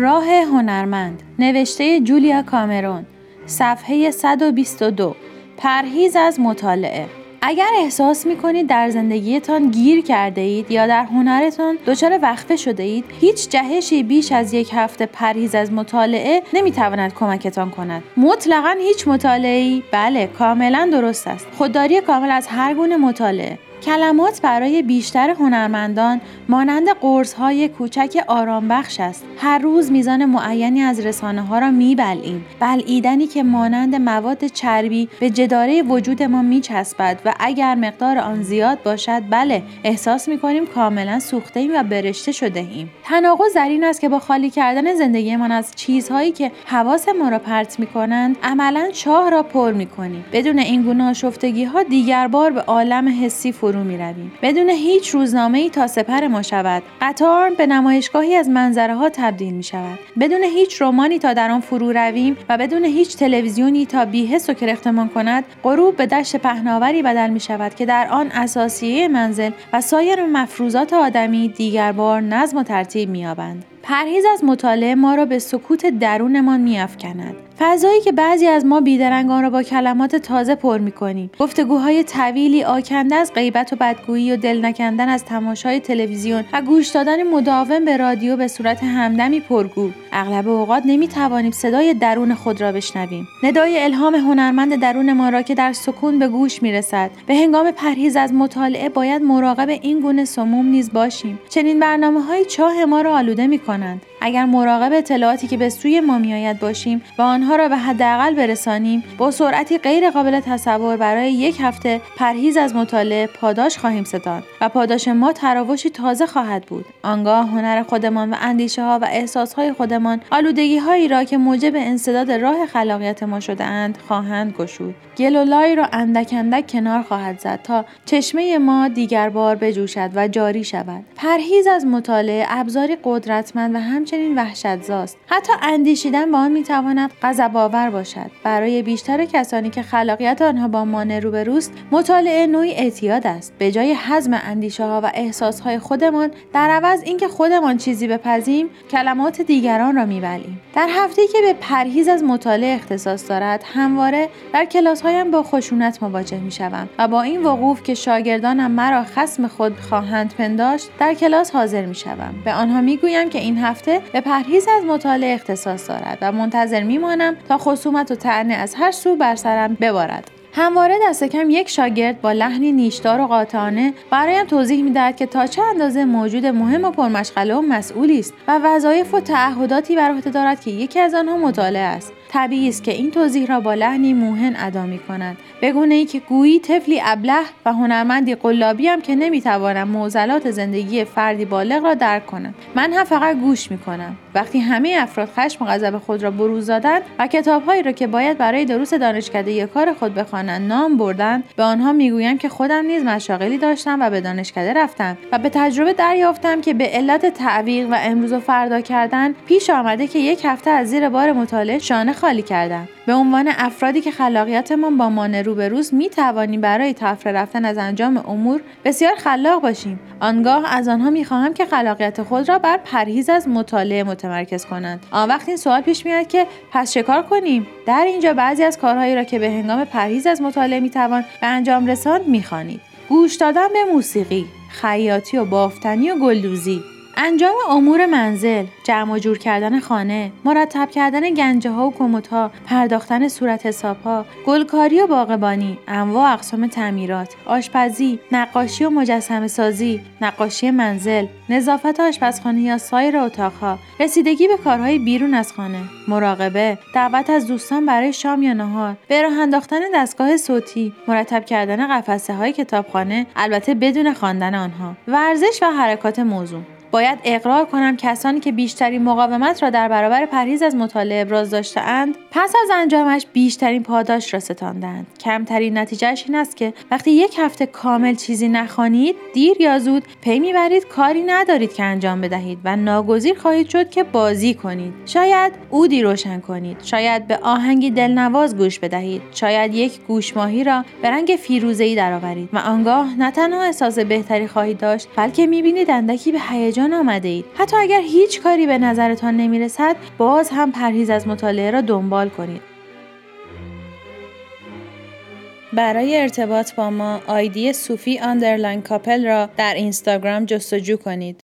راه هنرمند، نوشته جولیا کامرون، صفحه 122. پرهیز از مطالعه. اگر احساس می‌کنید در زندگیتان گیر کرده اید یا در هنرتان دچار وقفه شده اید، هیچ جهشی بیش از یک هفته پرهیز از مطالعه نمی‌تواند کمکتان کند. مطلقاً هیچ مطالعه‌ای؟ بله، کاملاً درست است. خودداری کامل از هر گونه مطالعه. کلمات برای بیشتر هنرمندان مانند قرص‌های کوچک آرام بخش است. هر روز میزان معینی از رسانه‌ها را می‌بلعیم، بلعیدنی که مانند مواد چربی به جداره وجود ما می‌چسبد و اگر مقدار آن زیاد باشد، بله، احساس می‌کنیم کاملاً سوخته‌ایم و برشته شده‌ایم. تناقض در این است که با خالی کردن زندگیمان از چیزهایی که حواس ما را پرت می‌کنند، عملاً چاه را پر می‌کنیم. بدون این گونه آشفتگی‌ها دیگر بار به عالم حسی فرو می‌رویم. بدون هیچ روزنامه‌ای تا سپر ما شود، قطار به نمایشگاهی از منظره‌ها تبدیل می‌شود. بدون هیچ رمانی تا در آن فرو رویم و بدون هیچ تلویزیونی تا بی‌حس و کرختمان کند، غروب به دشت پهناوری بدل می‌شود که در آن اساسیه منزل و سایر مفروضات آدمی دیگر بار نظم و ترتیب می‌یابند. پرهیز از مطالعه ما را به سکوت درونمان می‌افکند. فضایی که بعضی از ما بیدرنگ آن را با کلمات تازه پر می‌کنیم. گفتگوهای طویلی آکنده از غیبت و بدگویی و دل نکندن از تماشای تلویزیون و گوش دادن مداوم به رادیو به صورت همدمی پرگو. اغلب اوقات نمی‌توانیم صدای درون خود را بشنویم. ندای الهام هنرمند درون ما را که در سکون به گوش می‌رسد. به هنگام پرهیز از مطالعه باید مراقب این گونه سموم نیز باشیم. چنین برنامه‌های چاه ما را آلوده می‌کنند. اگر مراقب اطلاعاتی که به سوی ما میآید باشیم و آنها را به حداقل برسانیم، با سرعتی غیر قابل تصور برای یک هفته پرهیز از مطالعه پاداش خواهیم ستان و پاداش ما تراوشی تازه خواهد بود. آنگاه هنر خودمان و اندیشه‌ها و احساس‌های خودمان آلودگی‌هایی را که موجب انسداد راه خلاقیت ما شده‌اند خواهند گشود. گل و لای را اندک اندک کنار خواهد زد تا چشمه ما دیگر بار بجوشد و جاری شود. پرهیز از مطالعه ابزاری قدرتمند و همچنین وحشت‌زاست. حتی اندیشیدن با آن می‌تواند غضب‌آور باشد. برای بیشتر کسانی که خلاقیت آنها با مانع روبروست، مطالعه نوعی اعتیاد است. به جای هضم اندیشه‌ها و احساس‌های خودمان، در عوض اینکه خودمان چیزی بپزیم، کلمات دیگران را می‌بلعیم. در هفته‌ای که به پرهیز از مطالعه اختصاص دارد، همواره در کلاس‌هایم با خشونت مواجه می‌شوم و با این وقوف که شاگردانم مرا خصم خود خواهند پنداشت، در کلاس حاضر می‌شوم. به آنها می‌گویم که این هفته به پرهیز از مطالعه اختصاص دارد و منتظر میمانم تا خصومت و طعنه از هر سو بر سرم ببارد. همواره دست کم یک شاگرد با لحنی نیشدار و قاطعانه برایم توضیح می‌دهد که تا چه اندازه موجود مهم و پرمشغله و مسئولی است و وظایف و تعهداتی بر عهده دارد که یکی از آنها مطالعه است. طبیعی است که این توضیح را با لحنی موهن ادا می‌کند، به گونه‌ای که گویی طفلی ابله و هنرمندی قلابی ام که نمی‌توانم معضلات زندگی فردی بالغ را درک کنم. من هم فقط گوش می‌کنم. وقتی همه افراد خشم و غضب خود را بروز دادند و کتاب‌هایی را که باید برای دروس دانشکده کار خود بخوانند نام بردند، به آنها می‌گویم که خودم نیز مشاغلی داشتم و به دانشکده رفتم و به تجربه دریافتم که به علت تعویق و امروز و فردا کردن پیش آمده که یک هفته از زیر بار مطالعه شانه خالی کردم. به عنوان افرادی که خلاقیتمان با مانع روبروست، می‌توانیم برای تفره رفتن از انجام امور بسیار خلاق باشیم. آنگاه از آنها می‌خواهم که خلاقیت خود را بر پرهیز از مطالعه متمرکز کنند. آن وقت این سوال پیش میاد که پس چه کار کنیم؟ در اینجا بعضی از کارهایی را که به هنگام پرهیز از مطالعه می‌توان به انجام رساند می‌خوانید: گوش دادن به موسیقی، خیاطی و بافتنی و گلدوزی، انجام امور منزل، جمع و جور کردن خانه، مرتب کردن گنجه‌ها و کمدها، پرداختن صورت حساب‌ها، گلکاری و باغبانی، انواع اقسام تعمیرات، آشپزی، نقاشی و مجسمه‌سازی، نقاشی منزل، نظافت آشپزخانه یا سایر اتاق‌ها، رسیدگی به کارهای بیرون از خانه، مراقبه، دعوت از دوستان برای شام یا نهار، به راه انداختن دستگاه صوتی، مرتب کردن قفسه‌های کتابخانه، البته بدون خواندن آنها، ورزش و حرکات موزون. باید اقرار کنم کسانی که بیشترین مقاومت را در برابر پرهیز از مطالعه ابراز داشته‌اند، پس از انجامش بیشترین پاداش را ستاندند. کمترین نتیجهش این است که وقتی یک هفته کامل چیزی نخوانید، دیر یا زود پی میبرید کاری ندارید که انجام بدهید و ناگزیر خواهید شد که بازی کنید. شاید عودی روشن کنید، شاید به آهنگی دلنواز گوش بدهید، شاید یک گوشماهی را به رنگ فیروزه‌ای درآورید و آنگاه نه تنها احساس بهتری خواهید داشت، بلکه میبینید اندکی به هیجان جان آمده اید. حتی اگر هیچ کاری به نظرتان نمیرسد، باز هم پرهیز از مطالعه را دنبال کنید. برای ارتباط با ما، آیدی صوفی_کاپل را در اینستاگرام جستجو کنید.